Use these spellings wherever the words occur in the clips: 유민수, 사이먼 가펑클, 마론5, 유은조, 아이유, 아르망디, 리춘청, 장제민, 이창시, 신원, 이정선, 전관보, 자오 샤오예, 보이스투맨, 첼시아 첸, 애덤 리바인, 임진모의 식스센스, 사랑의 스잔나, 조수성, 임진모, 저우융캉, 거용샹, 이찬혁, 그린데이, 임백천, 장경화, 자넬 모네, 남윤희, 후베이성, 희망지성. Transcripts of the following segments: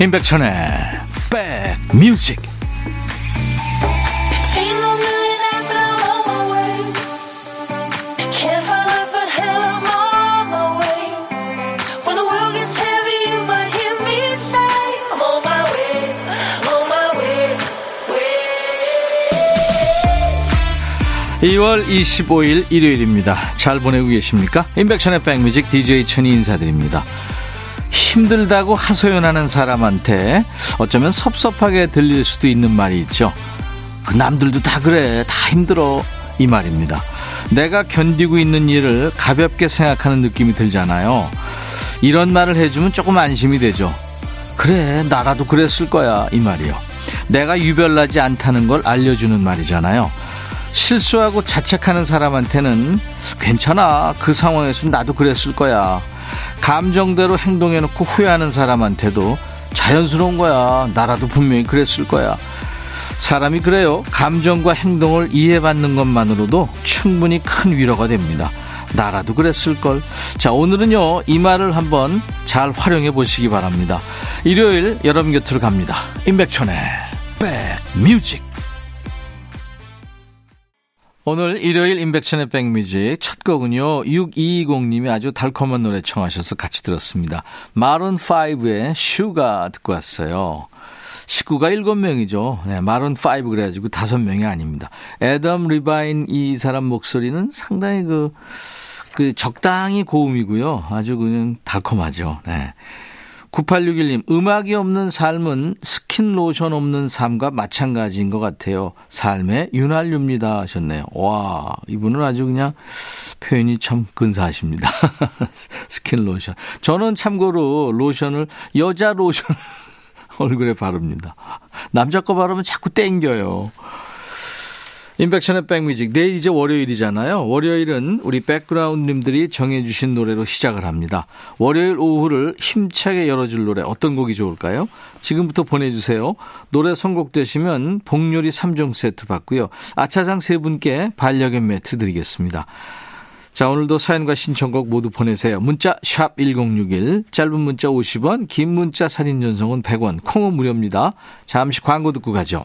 임백천의 백뮤직. Hey, 2월 25일 일요일입니다. 잘 보내고 계십니까? 임백천의 백뮤직 DJ 천이 인사드립니다. 힘들다고 하소연하는 사람한테 어쩌면 섭섭하게 들릴 수도 있는 말이 있죠. 그 남들도 다 그래, 다 힘들어, 이 말입니다. 내가 견디고 있는 일을 가볍게 생각하는 느낌이 들잖아요. 이런 말을 해주면 조금 안심이 되죠. 그래, 나라도 그랬을 거야, 이 말이요. 내가 유별나지 않다는 걸 알려주는 말이잖아요. 실수하고 자책하는 사람한테는 괜찮아, 그 상황에서 나도 그랬을 거야, 감정대로 행동해놓고 후회하는 사람한테도 자연스러운 거야, 나라도 분명히 그랬을 거야. 사람이 그래요. 감정과 행동을 이해받는 것만으로도 충분히 큰 위로가 됩니다. 나라도 그랬을걸. 자, 오늘은요, 이 말을 한번 잘 활용해 보시기 바랍니다. 일요일 여러분 곁으로 갑니다. 임백천의 백뮤직. 오늘 일요일 임백천의 백뮤직 첫 곡은요, 6220님이 아주 달콤한 노래 청하셔서 같이 들었습니다. 마론5의 슈가 듣고 왔어요. 식구가 7명이죠. 네, 마론5 그래가지고 5명이 아닙니다. 애덤 리바인 이 사람 목소리는 상당히 그 적당히 고음이고요. 아주 그냥 달콤하죠. 네. 9861님, 음악이 없는 삶은 스킨 로션 없는 삶과 마찬가지인 것 같아요. 삶의 윤활유입니다 하셨네요. 와, 이분은 아주 그냥 표현이 참 근사하십니다. 스킨 로션. 저는 참고로 로션을, 여자 로션 얼굴에 바릅니다. 남자 거 바르면 자꾸 땡겨요. 임백천의 백뮤직. 내일 이제 월요일이잖아요. 월요일은 우리 백그라운드님들이 정해주신 노래로 시작을 합니다. 월요일 오후를 힘차게 열어줄 노래, 어떤 곡이 좋을까요? 지금부터 보내주세요. 노래 선곡되시면 복요리 3종 세트 받고요. 아차상 3분께 반려견 매트 드리겠습니다. 자, 오늘도 사연과 신청곡 모두 보내세요. 문자 샵 1061, 짧은 문자 50원, 긴 문자 사진 전송은 100원, 콩은 무료입니다. 잠시 광고 듣고 가죠.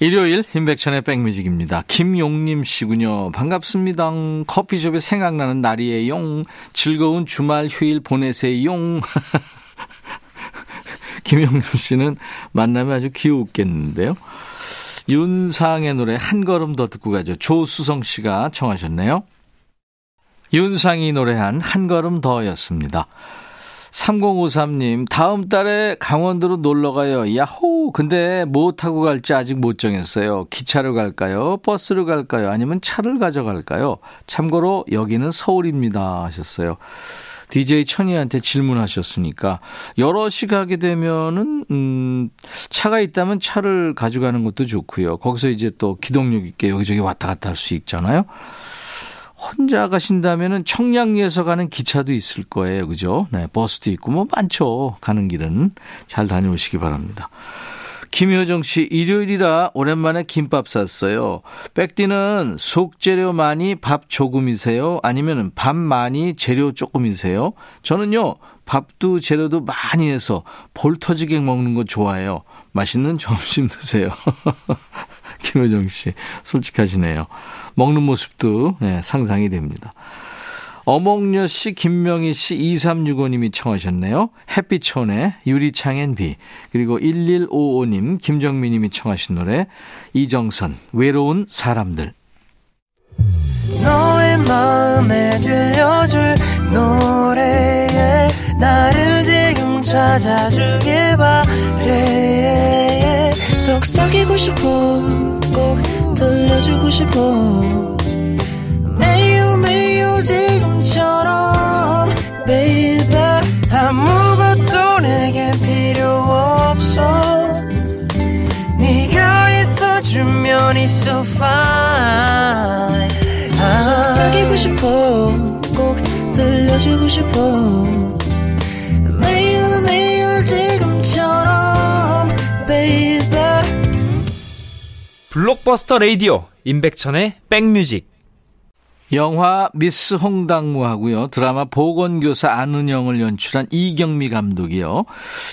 일요일 임백천의 백뮤직입니다. 김용님 씨군요. 반갑습니다. 커피숍에 생각나는 날이에요. 즐거운 주말 휴일 보내세요. 김용님 씨는 만나면 아주 귀여웠겠는데요. 윤상의 노래 한 걸음 더 듣고 가죠. 조수성 씨가 청하셨네요. 윤상이 노래한 한 걸음 더였습니다. 3053님, 다음 달에 강원도로 놀러가요. 야호! 근데 뭐 타고 갈지 아직 못 정했어요. 기차로 갈까요? 버스로 갈까요? 아니면 차를 가져갈까요? 참고로 여기는 서울입니다 하셨어요. DJ 천이한테 질문하셨으니까 여럿이 가게 되면은 차가 있다면 차를 가져가는 것도 좋고요. 거기서 이제 또 기동력 있게 여기저기 왔다 갔다 할 수 있잖아요. 혼자 가신다면은 청량리에서 가는 기차도 있을 거예요. 그죠? 네, 버스도 있고 뭐 많죠. 가는 길은 잘 다녀오시기 바랍니다. 김효정 씨, 일요일이라 오랜만에 김밥 샀어요. 백디는 속 재료 많이 밥 조금이세요? 아니면 밥 많이 재료 조금이세요? 저는요, 밥도 재료도 많이 해서 볼 터지게 먹는 거 좋아해요. 맛있는 점심 드세요. 김효정 씨, 솔직하시네요. 먹는 모습도 네, 상상이 됩니다. 어몽여 씨, 김명희 씨, 2365님이 청하셨네요. 햇빛촌의 유리창엔 비. 그리고 1155님, 김정민님이 청하신 노래 이정선, 외로운 사람들. 너의 마음에 들려줄 노래에 나를 지금 찾아주길 바래. 속삭이고 싶어, 꼭 들려주고 싶어. 매우 매우 지금처럼 baby, 아무것도 내게 필요 없어. 네가 있어주면 it's so fine. 아, 속삭이고 싶어, 꼭 들려주고 싶어. 매우 매우 지금처럼 baby. 블록버스터 라디오 임백천의 백뮤직. 영화 미스 홍당무하고요. 드라마 보건교사 안은영을 연출한 이경미 감독이요.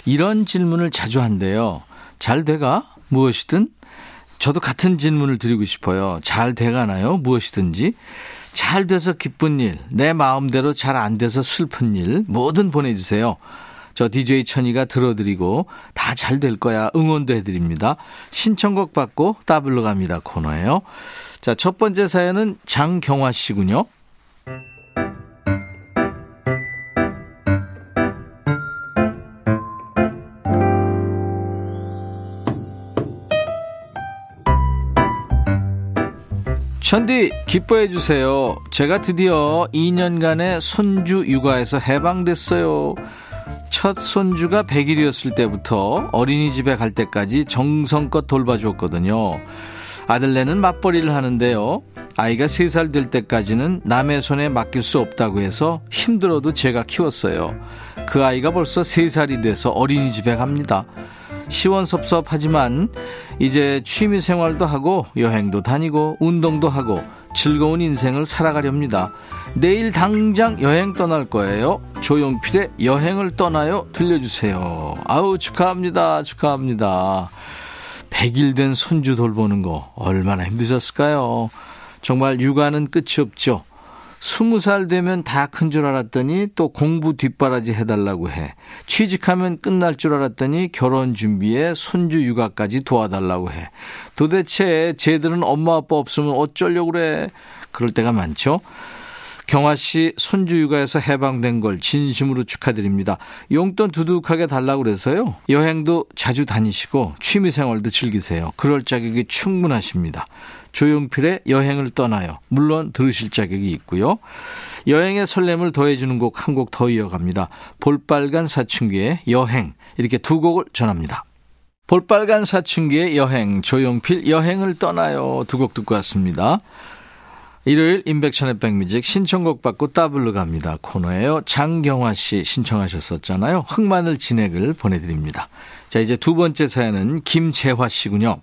이런 질문을 자주 한대요. 잘 돼가? 무엇이든? 저도 같은 질문을 드리고 싶어요. 잘 돼가나요? 무엇이든지. 잘 돼서 기쁜 일, 내 마음대로 잘 안 돼서 슬픈 일, 뭐든 보내주세요. 저 DJ 천이가 들어드리고 다 잘 될 거야 응원도 해드립니다. 신청곡 받고 따블로 갑니다 코너예요. 자, 첫 번째 사연은 장경화 씨군요. 천디 기뻐해 주세요. 제가 드디어 2년간의 손주 육아에서 해방됐어요. 첫 손주가 100일이었을 때부터 어린이집에 갈 때까지 정성껏 돌봐줬거든요. 아들내는 맞벌이를 하는데요. 아이가 3살 될 때까지는 남의 손에 맡길 수 없다고 해서 힘들어도 제가 키웠어요. 그 아이가 벌써 3살이 돼서 어린이집에 갑니다. 시원섭섭하지만 이제 취미생활도 하고 여행도 다니고 운동도 하고 즐거운 인생을 살아가렵니다. 내일 당장 여행 떠날 거예요. 조용필의 여행을 떠나요 들려주세요. 아우 축하합니다. 축하합니다. 100일 된 손주 돌보는 거 얼마나 힘드셨을까요? 정말 육아는 끝이 없죠. 20살 되면 다 큰 줄 알았더니 또 공부 뒷바라지 해달라고 해. 취직하면 끝날 줄 알았더니 결혼 준비에 손주 육아까지 도와달라고 해. 도대체 쟤들은 엄마 아빠 없으면 어쩌려고 그래. 그럴 때가 많죠. 경화씨 손주 육아에서 해방된 걸 진심으로 축하드립니다. 용돈 두둑하게 달라고 그래서요. 여행도 자주 다니시고 취미생활도 즐기세요. 그럴 자격이 충분하십니다. 조용필의 여행을 떠나요. 물론 들으실 자격이 있고요. 여행의 설렘을 더해주는 곡 한 곡 더 이어갑니다. 볼빨간 사춘기의 여행, 이렇게 두 곡을 전합니다. 볼빨간 사춘기의 여행, 조용필 여행을 떠나요. 두 곡 듣고 왔습니다. 일요일 임백천의 백뮤직 신청곡 받고 따블로 갑니다 코너예요. 장경화 씨 신청하셨었잖아요. 흑마늘 진액을 보내드립니다. 자, 이제 두 번째 사연은 김재화 씨군요.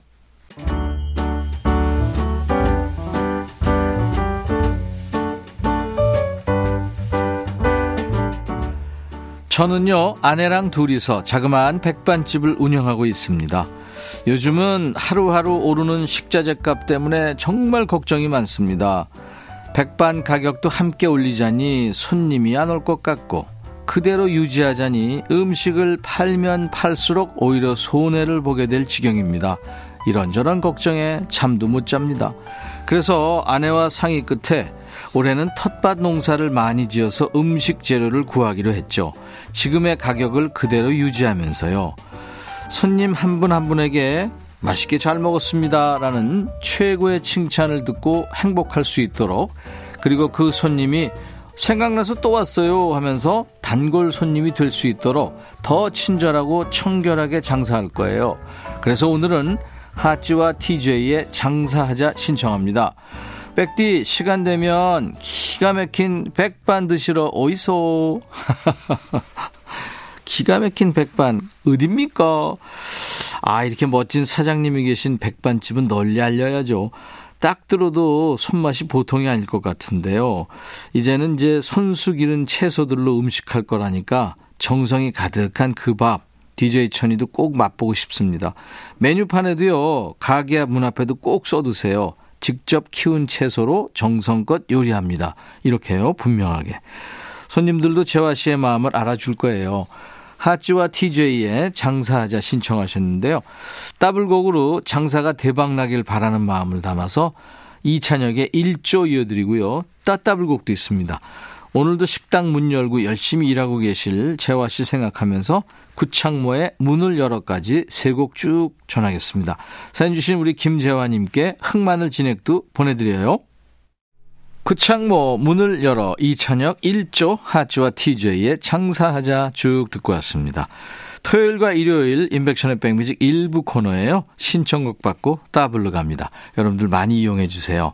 저는요, 아내랑 둘이서 자그마한 백반집을 운영하고 있습니다. 요즘은 하루하루 오르는 식자재값 때문에 정말 걱정이 많습니다. 백반 가격도 함께 올리자니 손님이 안 올 것 같고, 그대로 유지하자니 음식을 팔면 팔수록 오히려 손해를 보게 될 지경입니다. 이런저런 걱정에 잠도 못 잡니다. 그래서 아내와 상의 끝에 올해는 텃밭 농사를 많이 지어서 음식 재료를 구하기로 했죠. 지금의 가격을 그대로 유지하면서요. 손님 한 분 한 분에게 맛있게 잘 먹었습니다 라는 최고의 칭찬을 듣고 행복할 수 있도록, 그리고 그 손님이 생각나서 또 왔어요 하면서 단골 손님이 될 수 있도록 더 친절하고 청결하게 장사할 거예요. 그래서 오늘은 하찌와 TJ의 장사하자 신청합니다. 백디 시간 되면 기가 막힌 백반 드시러 오이소. 기가 막힌 백반 어딥니까? 아, 이렇게 멋진 사장님이 계신 백반집은 널리 알려야죠. 딱 들어도 손맛이 보통이 아닐 것 같은데요. 이제는 이제 손수 기른 채소들로 음식할 거라니까 정성이 가득한 그 밥 DJ 천이도 꼭 맛보고 싶습니다. 메뉴판에도요, 가게 문 앞에도 꼭 써두세요. 직접 키운 채소로 정성껏 요리합니다. 이렇게요, 분명하게. 손님들도 재화 씨의 마음을 알아줄 거예요. 하찌와 TJ의 장사하자 신청하셨는데요. 따블곡으로 장사가 대박나길 바라는 마음을 담아서 이찬혁의 1조 이어드리고요. 따따블곡도 있습니다. 오늘도 식당 문 열고 열심히 일하고 계실 재화 씨 생각하면서 구창모의 문을 열어까지 세 곡 쭉 전하겠습니다. 사연 주신 우리 김재화님께 흑마늘 진액도 보내드려요. 구창모 문을 열어, 이찬혁 1조, 하지와 TJ의 장사하자 쭉 듣고 왔습니다. 토요일과 일요일 인백션의 백뮤직 일부 코너예요. 신청곡 받고 따블로 갑니다. 여러분들 많이 이용해 주세요.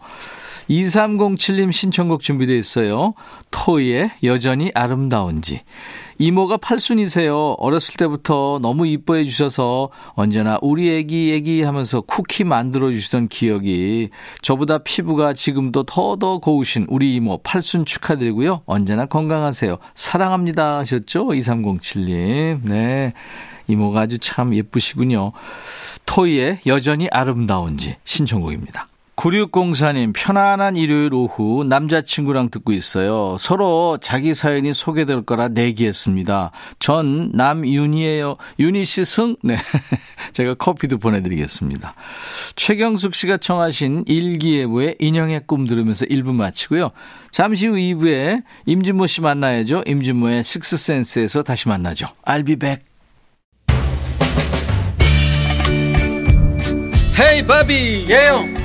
2307님 신청곡 준비되어 있어요. 토이의 여전히 아름다운지. 이모가 팔순이세요. 어렸을 때부터 너무 이뻐해 주셔서 언제나 우리 애기 애기 하면서 쿠키 만들어 주시던 기억이, 저보다 피부가 지금도 더더 고우신 우리 이모 팔순 축하드리고요. 언제나 건강하세요. 사랑합니다 하셨죠? 2307님. 네. 이모가 아주 참 예쁘시군요. 토이의 여전히 아름다운지 신청곡입니다. 9604님, 편안한 일요일 오후 남자친구랑 듣고 있어요. 서로 자기 사연이 소개될 거라 내기했습니다. 전 남윤희예요. 윤희씨 승? 네, 제가 커피도 보내드리겠습니다. 최경숙씨가 청하신 일기예보의 인형의 꿈 들으면서 1부 마치고요. 잠시 후 2부에 임진모씨 만나야죠. 임진모의 식스센스에서 다시 만나죠. I'll be back. Hey, 바비. 예영.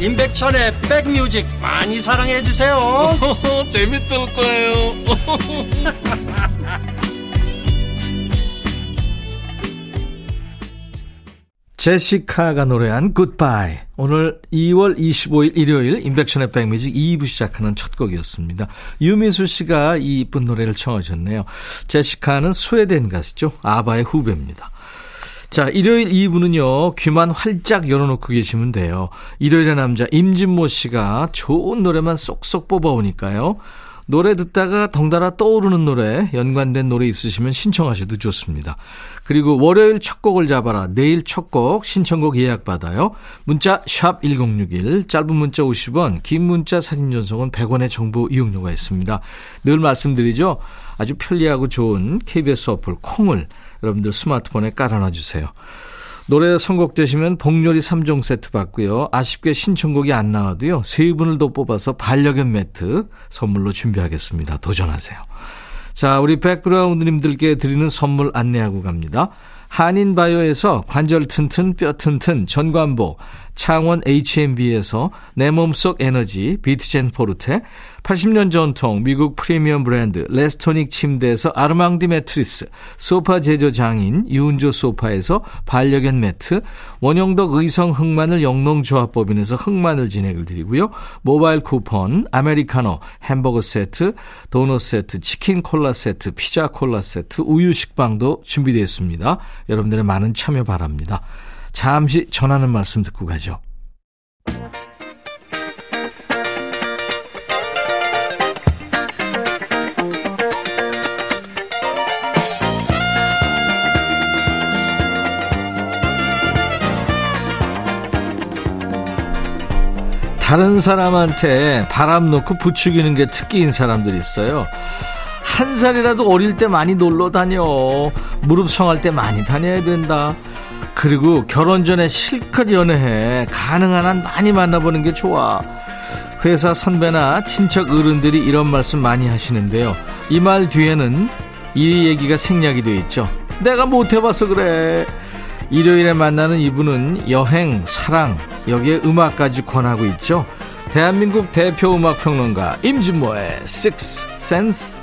임백천의 백뮤직 많이 사랑해 주세요. 재밌을 거예요. 제시카가 노래한 굿바이. 오늘 2월 25일 일요일 임백천의 백뮤직 2부 시작하는 첫 곡이었습니다. 유민수 씨가 이 이쁜 노래를 청하셨네요. 제시카는 스웨덴 가수죠. 아바의 후배입니다. 자, 일요일 2부는요, 귀만 활짝 열어놓고 계시면 돼요. 일요일의 남자 임진모 씨가 좋은 노래만 쏙쏙 뽑아오니까요. 노래 듣다가 덩달아 떠오르는 노래, 연관된 노래 있으시면 신청하셔도 좋습니다. 그리고 월요일 첫 곡을 잡아라. 내일 첫 곡 신청곡 예약받아요. 문자 샵 1061, 짧은 문자 50원, 긴 문자 사진 전송은 100원의 정보 이용료가 있습니다. 늘 말씀드리죠. 아주 편리하고 좋은 KBS 어플 콩을 여러분들 스마트폰에 깔아놔주세요. 노래 선곡되시면 복요리 3종 세트 받고요. 아쉽게 신청곡이 안 나와도요, 세 분을 더 뽑아서 반려견 매트 선물로 준비하겠습니다. 도전하세요. 자, 우리 백그라운드님들께 드리는 선물 안내하고 갑니다. 한인바이오에서 관절 튼튼 뼈 튼튼 전관보, 창원 H&B에서 내 몸속 에너지 비트젠 포르테, 80년 전통 미국 프리미엄 브랜드 레스토닉 침대에서 아르망디 매트리스, 소파 제조 장인 유은조 소파에서 반려견 매트, 원용덕 의성 흑마늘 영농조합법인에서 흑마늘 진행을 드리고요. 모바일 쿠폰, 아메리카노, 햄버거 세트, 도넛 세트, 치킨 콜라 세트, 피자 콜라 세트, 우유 식빵도 준비되어 있습니다. 여러분들의 많은 참여 바랍니다. 잠시 전하는 말씀 듣고 가죠. 다른 사람한테 바람 놓고 부추기는 게 특기인 사람들이 있어요. 한 살이라도 어릴 때 많이 놀러 다녀. 무릎 성할 때 많이 다녀야 된다. 그리고 결혼 전에 실컷 연애해. 가능한 한 많이 만나보는 게 좋아. 회사 선배나 친척 어른들이 이런 말씀 많이 하시는데요. 이 말 뒤에는 이 얘기가 생략이 돼 있죠. 내가 못 해봐서 그래. 일요일에 만나는 이분은 여행, 사랑, 여기에 음악까지 권하고 있죠. 대한민국 대표 음악평론가 임진모의 식스센스.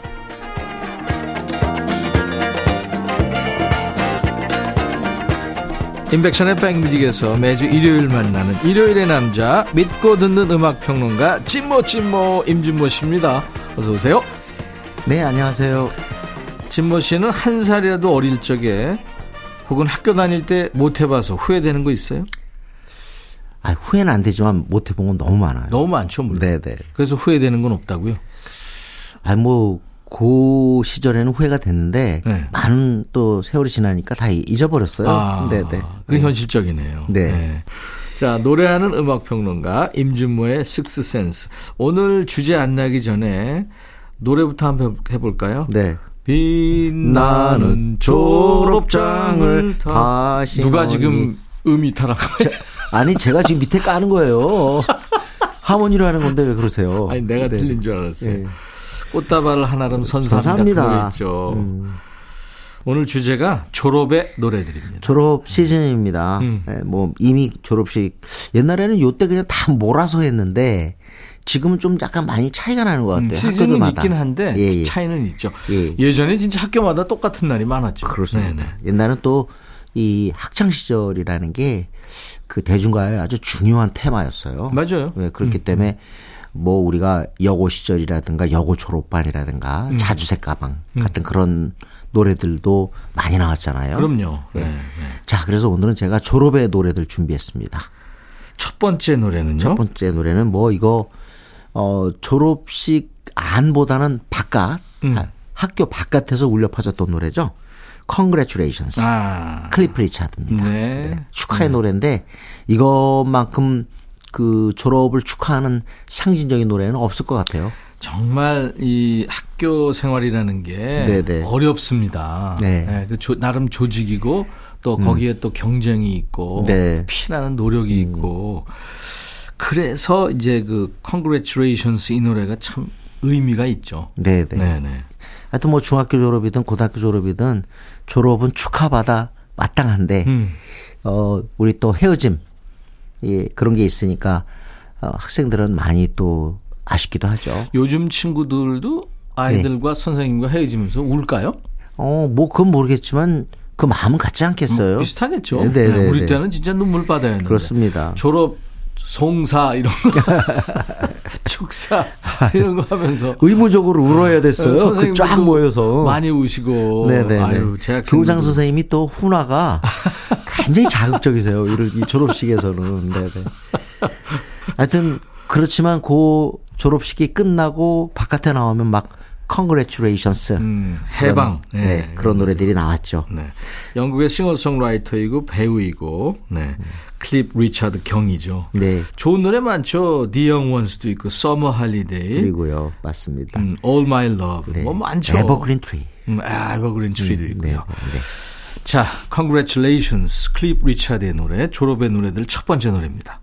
임백천의 백뮤직에서 매주 일요일 만나는 일요일의 남자, 믿고 듣는 음악평론가 진모 임진모씨입니다. 어서오세요. 네, 안녕하세요. 진모씨는 한 살이라도 어릴 적에 혹은 학교 다닐 때 못해봐서 후회되는 거 있어요? 아, 후회는 안 되지만 못해본 건 너무 많아요. 너무 많죠, 물론. 네네. 그래서 후회되는 건 없다고요? 아, 뭐 그 시절에는 후회가 됐는데 네. 많은 또 세월이 지나니까 다 잊어버렸어요. 아, 네네. 그게 현실적이네요. 네. 네. 자, 노래하는 음악평론가 임준모의 식스센스. 오늘 주제 안 나기 전에 노래부터 한번 해볼까요? 네. 빛나는 졸업장을 다시. 누가 지금 음이 타락하고. 아니, 제가 지금 밑에 까는 거예요. 하모니로 하는 건데 왜 그러세요? 아니, 내가 네. 들린 줄 알았어요. 네. 꽃다발 하나름 선사합니다. 있죠. 오늘 주제가 졸업의 노래들입니다. 졸업 시즌입니다. 네, 뭐 이미 졸업식 옛날에는 요때 그냥 다 몰아서 했는데 지금은 좀 약간 많이 차이가 나는 것 같아요. 시즌은 학교들마다. 있긴 한데 예, 예. 차이는 있죠. 예. 예전에 진짜 학교마다 똑같은 날이 많았죠. 그렇습니다. 네네. 옛날은 또 이 학창 시절이라는 게 그 대중가의 아주 중요한 테마였어요. 맞아요. 네, 그렇기 때문에 뭐 우리가 여고 시절이라든가 여고 졸업반이라든가 자주색 가방 같은 그런 노래들도 많이 나왔잖아요. 그럼요. 네. 네. 네. 자, 그래서 오늘은 제가 졸업의 노래들 준비했습니다. 첫 번째 노래는요? 첫 번째 노래는 뭐 이거 졸업식 안보다는 바깥 학교 바깥에서 울려 퍼졌던 노래죠. Congratulations. 아. 클리프 리차드입니다. 네. 네. 축하의 노래인데 이것만큼 그 졸업을 축하하는 상징적인 노래는 없을 것 같아요. 정말 이 학교 생활이라는 게 네네. 어렵습니다. 네. 네. 그 나름 조직이고 또 거기에 또 경쟁이 있고 네. 피나는 노력이 있고 그래서 이제 그 Congratulations 이 노래가 참 의미가 있죠. 네네. 네네. 하여튼 뭐 중학교 졸업이든 고등학교 졸업이든 졸업은 축하받아 마땅한데 우리 또 헤어짐 예, 그런 게 있으니까 학생들은 많이 또 아쉽기도 하죠. 요즘 친구들도 아이들과 네. 선생님과 헤어지면서 울까요? 뭐 그건 모르겠지만 그 마음은 같지 않겠어요? 비슷하겠죠. 네네네네. 우리 때는 진짜 눈물 받아야 했는데. 그렇습니다. 졸업, 송사 이런 거 축사 이런 거 하면서 의무적으로 울어야 됐어요. 그 쫙 모여서 많이 우시고. 네네. 아유, 교장 선생님이 또 훈화가 굉장히 자극적이세요. 이 졸업식에서는. 네네. 하여튼 그렇지만 그 졸업식이 끝나고 바깥에 나오면 막. Congratulations. 해방. 그런, 네. 네, 그런 노래들이 나왔죠. 네. 영국의 싱어송라이터이고 배우이고 클리프 리차드 경이죠. 네. 좋은 노래 많죠. The Young Ones도 있고 Summer Holiday. 그리고요. 맞습니다. All My Love. 네. 뭐 많죠. Evergreen Tree. Evergreen Tree도 있고요. 네. 네. 자, Congratulations. 클리프 리차드의 노래. 졸업의 노래들 첫 번째 노래입니다.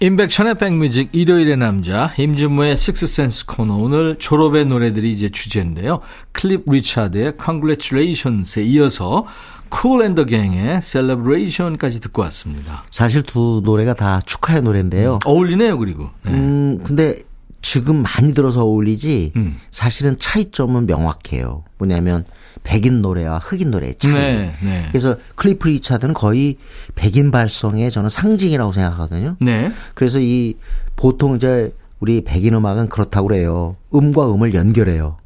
임백천의 백뮤직 일요일의 남자 임진모의 식스센스 코너 오늘 졸업의 노래들이 이제 주제인데요. 클립 리차드의 Congratulations에 이어서 쿨 앤 더 갱의 Celebration까지 듣고 왔습니다. 사실 두 노래가 다 축하의 노래인데요. 어울리네요. 그리고. 네. 근데 지금 많이 들어서 어울리지 사실은 차이점은 명확해요. 뭐냐면 백인 노래와 흑인 노래의 차이. 네, 네. 그래서 클리프 리차드는 거의 백인 발성의 저는 상징이라고 생각하거든요. 네. 그래서 이 보통 이제 우리 백인 음악은 그렇다고 그래요. 음과 음을 연결해요.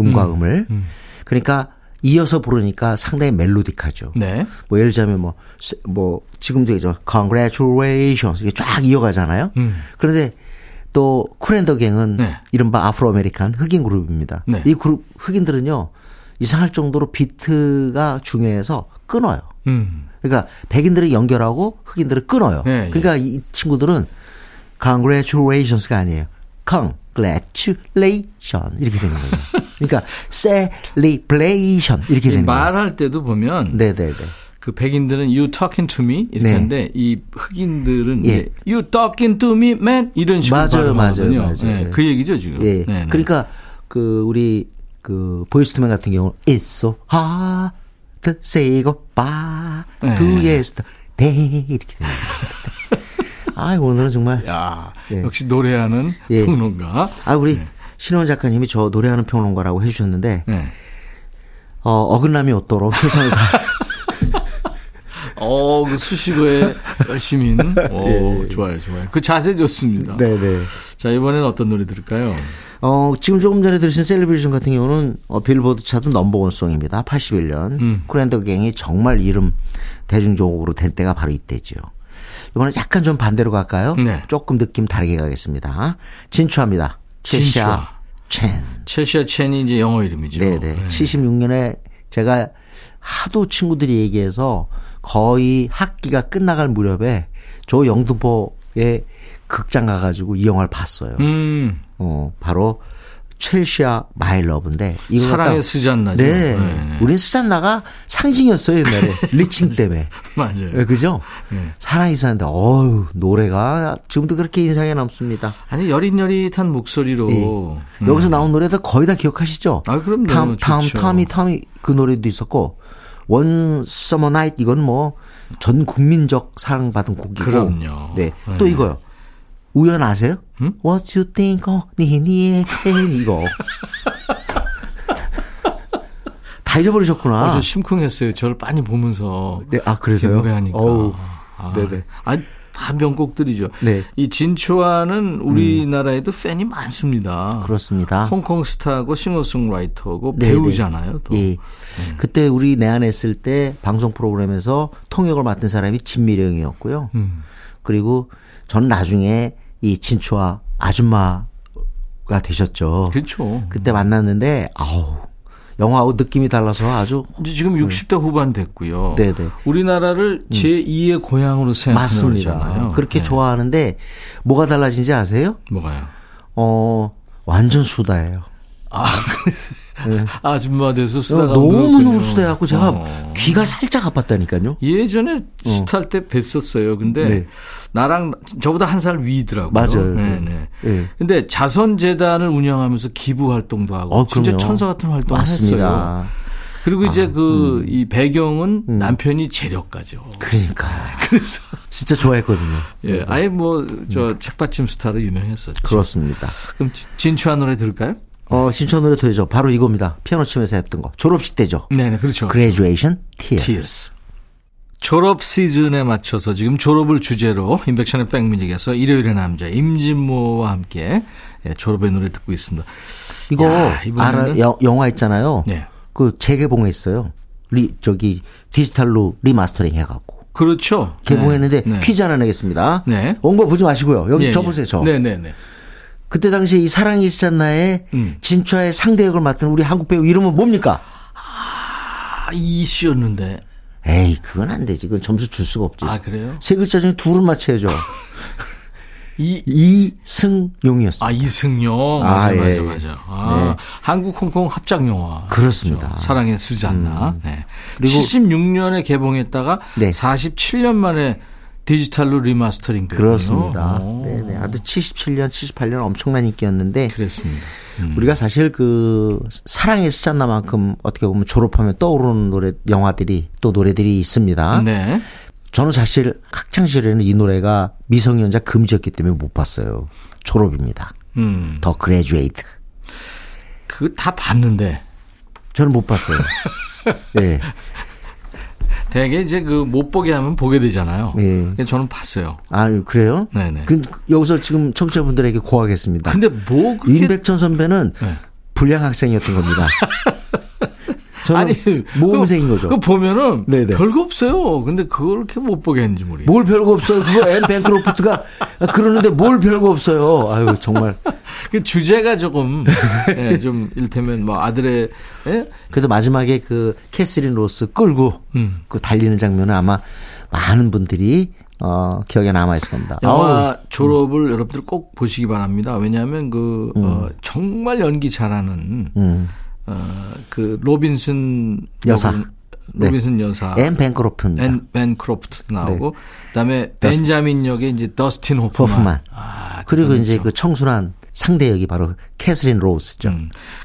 음과 음을. 그러니까 이어서 부르니까 상당히 멜로딕하죠. 네. 뭐 예를 들자면 뭐 지금도 이제 Congratulations 이게 쫙 이어가잖아요. 그런데 또 쿨앤더갱은 네. 이른바 아프로 아메리칸 흑인 그룹입니다. 네. 이 그룹 흑인들은요. 이상할 정도로 비트가 중요해서 끊어요. 그러니까 백인들을 연결하고 흑인들을 끊어요. 예, 그러니까 예. 이 친구들은 Congratulations가 아니에요. Congratulation 이렇게 되는 거예요. 그러니까 Celebration 이렇게 되는 거예요. 말할 때도 보면 네네네. 그 백인들은 You talking to me 이렇게 하는데 네. 이 흑인들은 예. You talking to me man 이런 식으로 발음하거든요. 맞아요. 네, 네. 그 얘기죠 지금. 예. 네, 네. 그러니까 그 우리 그 보이스투맨 같은 경우는 It's so hard to say goodbye to yesterday 이렇게 됩니다. 아, 오늘은 정말 야, 예. 역시 노래하는 예. 평론가. 아, 우리 신원 작가님이 저 노래하는 평론가라고 해주셨는데 어긋남이 없도록 세상에 그 수식어에 열심히 예. 좋아요, 좋아요. 그 자세 좋습니다. 네네. 자, 이번에는 어떤 노래 들을까요? 지금 조금 전에 들으신 셀리브레이션 같은 경우는 빌보드 차트 넘버원송입니다. 81년. 쿨앤더갱이 정말 이름 대중적으로 된 때가 바로 이때죠. 이번엔 약간 좀 반대로 갈까요? 네. 조금 느낌 다르게 가겠습니다. 진추합니다. 첼시아 첸. 첼시아 첸이 이제 영어 이름이죠. 네네. 네. 76년에 제가 하도 친구들이 얘기해서 거의 학기가 끝나갈 무렵에 조 영등포에 극장 가가지고 이 영화를 봤어요. 바로 첼시아 마이 러브인데 이거 사랑의 스잔나. 네. 네. 우린 스잔나가 상징이었어요 옛날에. 리칭 때문에. 맞아요. 네, 그죠? 네. 사랑이 스잔나. 어우, 노래가 지금도 그렇게 인상에 남습니다. 아니 여릿여릿한 목소리로. 네. 여기서 나온 노래들 거의 다 기억하시죠? 아, 그럼요. 탐이 그 노래도 있었고 원 서머 나이트 이건 뭐 전 국민적 사랑받은 곡이고. 그럼요. 네. 네. 또 이거요. 우연 아세요? 응? What you think of me? 이거. 다 잊어버리셨구나. 저 심쿵했어요. 저를 빤히 보면서. 네, 아, 그래서요? 노래하니까. 아, 네네. 아, 다 명곡들이죠. 네. 이 진추아는 우리나라에도 팬이 많습니다. 그렇습니다. 홍콩 스타고 싱어송라이터고 네네. 배우잖아요. 또. 예. 그때 우리 내한했을 때 방송 프로그램에서 통역을 맡은 사람이 진미령이었고요. 그리고 저는 나중에 이 진추아 아줌마가 되셨죠. 그렇죠. 그때 만났는데 아우 영화하고 느낌이 달라서 아주 지금 60대 후반 됐고요. 네네. 우리나라를 제2의 고향으로 생각하는 거잖아요. 그렇게 네. 좋아하는데 뭐가 달라진지 아세요? 뭐가요? 완전 수다예요. 아, 네. 아줌마 돼서 수다가 너무너무 수다해갖고 제가 귀가 살짝 아팠다니까요. 예전에 스타일 때 뵀었어요. 근데 네. 나랑 저보다 한 살 위더라고요. 맞아요. 네네. 네. 근데 자선재단을 운영하면서 기부 활동도 하고 진짜 천사 같은 활동을 했어요. 그리고 이제 그 이 배경은 남편이 재력가죠. 그러니까. 그래서 진짜 좋아했거든요. 예, 아예 뭐 저 책받침 스타로 유명했었죠. 그렇습니다. 그럼 진추한 노래 들을까요? 신청 노래 들으죠. 바로 이겁니다. 피아노 치면서 했던 거. 졸업식 때죠. 네네, 그렇죠. Graduation Tears. 졸업 시즌에 맞춰서 지금 졸업을 주제로 임백천의 백뮤직에서 일요일의 남자 임진모와 함께 졸업의 노래 듣고 있습니다. 이거 야, 영화 있잖아요. 네. 그 재개봉했어요. 저기 디지털로 리마스터링 해갖고. 그렇죠. 개봉했는데 네. 퀴즈 하나 내겠습니다. 네. 온 거 보지 마시고요. 여기 네, 저보세요. 저. 네네네. 네, 네. 그때 당시에 이 사랑이 있었나에 진추아의 상대 역을 맡은 우리 한국 배우 이름은 뭡니까? 아, 이씨였는데. 에이, 그건 안 되지. 그건 점수 줄 수가 없지. 아, 그래요? 세 글자 중에 둘을 맞춰야죠. 이승용이었습니다. 아, 이승용. 아, 맞아, 예. 맞아. 아, 네. 한국, 홍콩 합작영화. 그렇습니다. 그렇죠? 사랑의 스잔나. 네. 그리고 76년에 개봉했다가 네. 47년 만에 디지털로 리마스터링. 그렇습니다. 네네. 아주 77년, 78년 엄청난 인기였는데. 그렇습니다. 우리가 사실 그 사랑의 스잔나만큼 어떻게 보면 졸업하면 떠오르는 노래, 영화들이 또 노래들이 있습니다. 네. 저는 사실 학창시절에는 이 노래가 미성년자 금지였기 때문에 못 봤어요. 졸업입니다. 더 그레듀에이트. 그거 다 봤는데. 저는 못 봤어요. 네. 되게 이제 그 못 보게 하면 보게 되잖아요. 예. 저는 봤어요. 아, 그래요? 네네. 여기서 지금 청취자분들에게 고하겠습니다. 근데 뭐 그렇게 임백천 선배는 네. 불량 학생이었던 겁니다. 아니 모범생인 거죠. 그 보면은 네네. 별거 없어요. 근데 그걸 그렇게 못 보게 했는지 모르겠어요. 뭘 별거 없어요. 그거 앤 밴크로프트가 그러는데 뭘 별거 없어요. 아유 정말. 그 주제가 조금 예, 좀 일테면 뭐 아들의 예? 그래도 마지막에 그 캐슬린 로스 끌고 그 달리는 장면은 아마 많은 분들이 기억에 남아있을 겁니다. 영화 졸업을 여러분들 꼭 보시기 바랍니다. 왜냐하면 그 정말 연기 잘하는. 그 로빈슨 여사, 로빈슨 네. 여사, 앤 밴크로프트입니다. 앤 밴크로프트 나오고 네. 그다음에 벤자민 역에 이제 더스틴 호프만. 아, 그리고 그렇죠. 이제 그 청순한 상대 역이 바로 캐슬린 로스죠.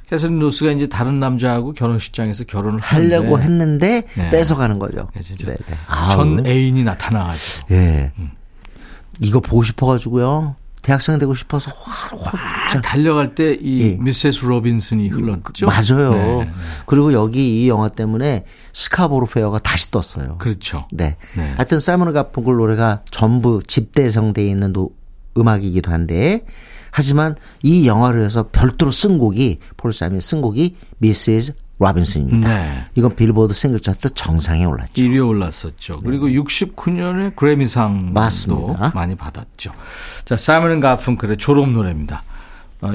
캐슬린 로스가 이제 다른 남자하고 결혼식장에서 결혼을 하려고 했는데 네. 뺏어가는 거죠. 네, 네, 네. 전 애인이 나타나가지고. 네. 이거 보고 싶어가지고요. 대학생 되고 싶어서 확 달려갈 때 이 미세스 로빈슨이 흘렀죠. 맞아요. 네. 그리고 여기 이 영화 때문에 스카보로 페어가 다시 떴어요. 그렇죠. 네. 네. 하여튼 사이먼 가펑클 노래가 전부 집대성되어 있는 음악이기도 한데 하지만 이 영화를 위해서 별도로 쓴 곡이 폴 사이먼이 쓴 곡이 미세스 로빈슨입니다. 네. 이건 빌보드 싱글 차트 정상에 올랐죠. 1위에 올랐었죠. 그리고 네. 69년에 그래미상도 맞습니다. 많이 받았죠. 자, 사이먼 가펑클의 졸업 노래입니다.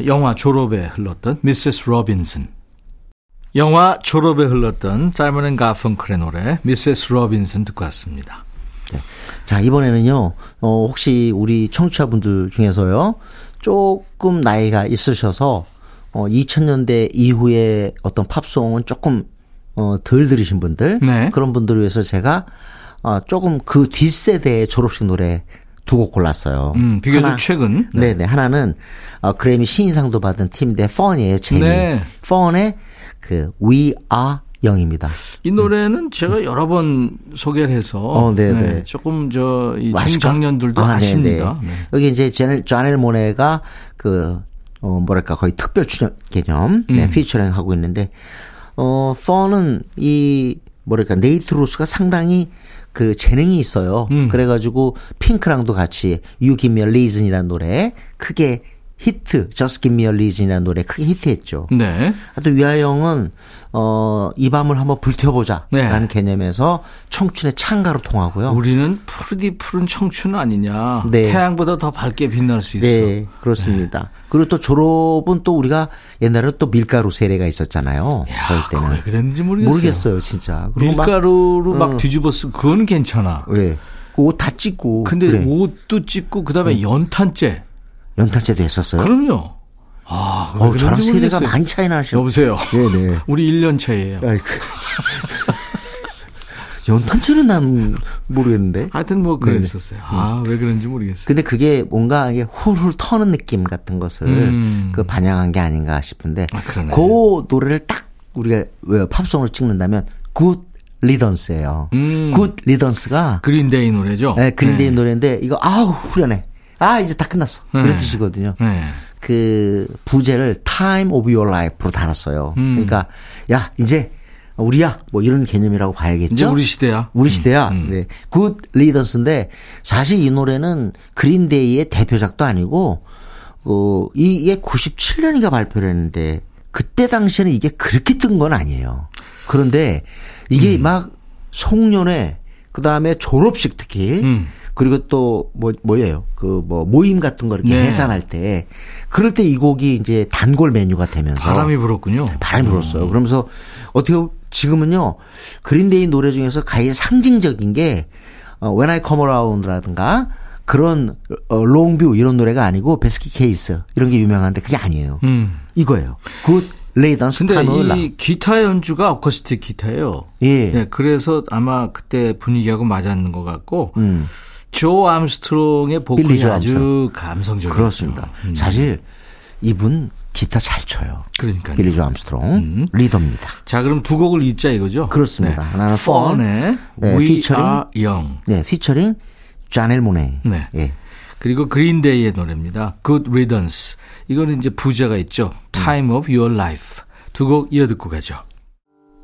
영화 졸업에 흘렀던 미세스 로빈슨. 영화 졸업에 흘렀던 사이먼 가펑클의 노래 미세스 로빈슨 듣고 왔습니다. 네. 자, 이번에는요. 혹시 우리 청취자분들 중에서요. 조금 나이가 있으셔서 2000년대 이후에 어떤 팝송은 조금 덜 들으신 분들 네. 그런 분들을 위해서 제가 조금 그 뒷세대의 졸업식 노래 두 곡 골랐어요. 비교적 하나, 최근. 네. 네네. 하나는 그래미 신인상도 받은 팀인데 펀이에요. 제니. 네. 펀의 그 We Are Young입니다. 이 노래는 제가 여러 번 소개를 해서 네, 조금 저이 중장년들도 아십니다. 네. 여기 이제 자넬 모네가 그 뭐랄까 거의 특별 출연 개념 네, 피처링 하고 있는데 펀은 이 뭐랄까 네이트 로스가 상당히 그 재능이 있어요. 그래가지고 핑크랑도 같이 You Give Me a Reason이라는 노래 크게 히트, Just Give Me a Reason이라는 노래 크게 히트했죠. 네. 또 위아영은 이 밤을 한번 불태워보자라는 네. 개념에서 청춘의 창가로 통하고요. 우리는 푸르디 푸른 청춘 아니냐. 네. 태양보다 더 밝게 빛날 수 있어. 네, 그렇습니다. 네. 그리고 또 졸업은 또 우리가 옛날에 또 밀가루 세례가 있었잖아요. 야, 저희 때는. 왜 그랬는지 모르겠어요. 모르겠어요, 진짜. 그리고 밀가루로 막 뒤집어 쓰고 그건 괜찮아. 왜? 네. 옷 다 찢고. 근데 그래. 옷도 찢고 그다음에 연탄재도 했었어요. 그럼요. 아, 저랑 세대가 많이 차이 나시네요. 여보세요. 네네. 우리 1년 차이에요. 연탄재는 난 모르겠는데. 하여튼 뭐 그랬었어요. 네네. 아, 왜 그런지 모르겠어요. 근데 그게 뭔가 훌훌 터는 느낌 같은 것을 그 반영한 게 아닌가 싶은데. 아, 그러네. 그 노래를 딱 우리가 왜 팝송으로 찍는다면 굿 리던스예요. 굿 리던스가 그린데이 노래죠. 네, 그린데이 네. 노래인데 이거 아우 후련해. 아 이제 다 끝났어 이런 뜻이거든요. 네. 그 부제를 Time of Your Life로 달았어요. 그러니까 야 이제 우리야 뭐 이런 개념이라고 봐야겠죠. 이제 우리 시대야. 우리 시대야. 네. Good Riddance 사실 이 노래는 그린데이의 대표작도 아니고 이게 97년인가 발표를 했는데 그때 당시에는 이게 그렇게 뜬 건 아니에요. 그런데 이게 막 송년회 그다음에 졸업식 특히 그리고 또 뭐예요? 그 뭐 모임 같은 거 이렇게 네. 해산할 때 그럴 때 이 곡이 이제 단골 메뉴가 되면서 바람이 불었군요. 바람이 불었어요. 그러면서 어떻게 지금은요 그린데이 노래 중에서 가히 상징적인 게 When I Come Around라든가 그런 롱뷰 이런 노래가 아니고 베스키 케이스 이런 게 유명한데 그게 아니에요. 이거예요. 굿 레이던스 타노라. 근데 이 기타 연주가 어쿠스틱 기타예요. 예. 네, 그래서 아마 그때 분위기하고 맞았는 것 같고. 조 암스트롱의 보컬이 아주 감성적이에요. 그렇습니다. 사실 이분 기타 잘 쳐요. 그러니까요. 빌리 조 암스트롱 리더입니다. 자, 그럼 두 곡을 잊자 이거죠? 그렇습니다. 네. 하나는 펀의 네, We Are Young. 네, 피처링 자넬 모네. 네. 예. 그리고 그린데이의 노래입니다. Good Riddance. 이거는 이제 부제가 있죠. Time of Your Life. 두 곡 이어 듣고 가죠.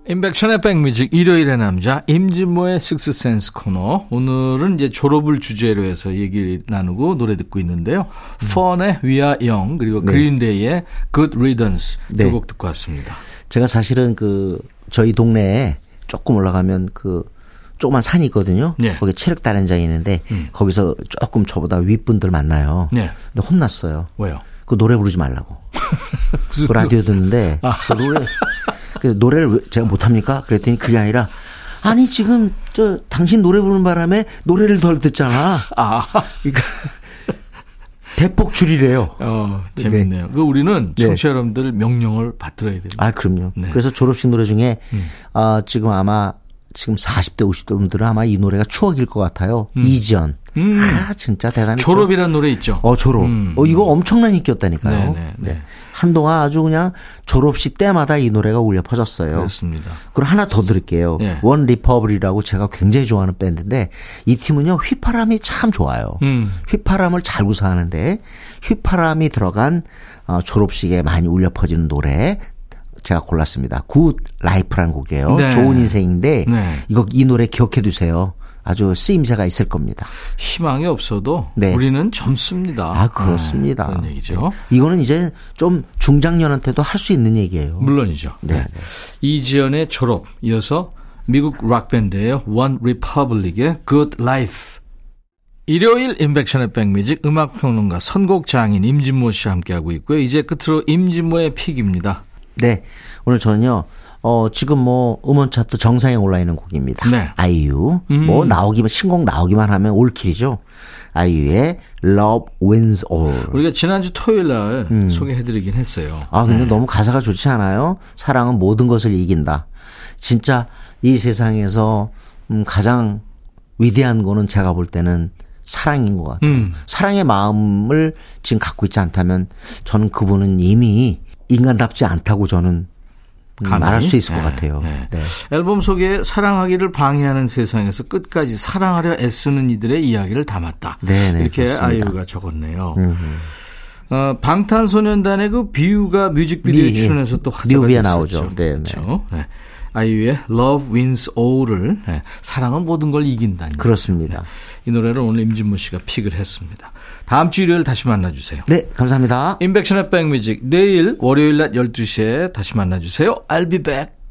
임백천의 백뮤직 일요일의 남자 임진모의 식스센스 코너 오늘은 이제 졸업을 주제로 해서 얘기를 나누고 노래 듣고 있는데요. 펀의 We Are Young 그리고 네. 그린데이의 Good Riddance 네. 두 곡 듣고 왔습니다. 제가 사실은 그 저희 동네에 조금 올라가면 그 조그만 산이 있거든요. 네. 거기 체력단련장이 있는데 거기서 조금 저보다 윗분들 만나요. 네. 근데 혼났어요. 왜요? 그 노래 부르지 말라고. 그 라디오 듣는데 그 노래 노래를 제가 못합니까? 그랬더니 그게 아니라 아니 지금 저 당신 노래 부르는 바람에 노래를 덜 듣잖아. 아. 그러니까 대폭 줄이래요. 재밌네요. 네. 그 우리는 청취자 여러분들 명령을 받들어야 됩니다. 아 그럼요. 네. 그래서 졸업식 노래 중에 지금 아마 지금 40대 50대 분들은 아마 이 노래가 추억일 것 같아요. 이지연. 아 진짜 대단했죠. 졸업이라는 노래 있죠. 졸업. 이거 엄청난 인기였다니까요. 네. 한동안 아주 그냥 졸업식 때마다 이 노래가 울려 퍼졌어요. 그렇습니다. 그럼 하나 더 드릴게요. 네. 원 리퍼블이라고 제가 굉장히 좋아하는 밴드인데 이 팀은요 휘파람이 참 좋아요. 휘파람을 잘 구사하는데 휘파람이 들어간 졸업식에 많이 울려 퍼지는 노래. 제가 골랐습니다. 굿 라이프라는 곡이에요. 네. 좋은 인생인데 네. 이 노래 기억해 두세요. 아주 쓰임새가 있을 겁니다. 희망이 없어도 네. 우리는 젊습니다. 아 그렇습니다. 그런 얘기죠. 네. 이거는 이제 좀 중장년한테도 할 수 있는 얘기예요. 물론이죠. 네. 네. 이지연의 졸업 이어서 미국 락밴드예요. One Republic의 Good Life. 일요일 인백션의 백뮤직 음악평론가 선곡장인 임진모 씨와 함께하고 있고요. 이제 끝으로 임진모의 픽입니다. 네. 오늘 저는요, 지금 뭐, 음원 차트 정상에 올라 있는 곡입니다. 네. 아이유. 신곡 나오기만 하면 올킬이죠. 아이유의 Love Wins All. 우리가 지난주 토요일 날 소개해드리긴 했어요. 아 근데 너무 가사가 좋지 않아요? 사랑은 모든 것을 이긴다. 진짜 이 세상에서 가장 위대한 거는 제가 볼 때는 사랑인 것 같아요. 사랑의 마음을 지금 갖고 있지 않다면 저는 그분은 이미 인간답지 않다고 저는 말할 수 있을 네. 것 같아요. 네. 네. 앨범 속에 사랑하기를 방해하는 세상에서 끝까지 사랑하려 애쓰는 이들의 이야기를 담았다. 네네, 이렇게 좋습니다. 아이유가 적었네요. 방탄소년단의 그 비유가 뮤직비디오에 출연해서 또 화제가 됐었죠. 나오죠. 네네. 그렇죠. 네. 아이유의 Love Wins All을 네. 사랑은 모든 걸 이긴다니. 그렇습니다. 네. 이 노래를 오늘 임진모 씨가 픽을 했습니다. 다음 주 일요일 다시 만나주세요. 네, 감사합니다. 인백션의 백뮤직 내일 월요일 낮 12시에 다시 만나주세요. I'll be back.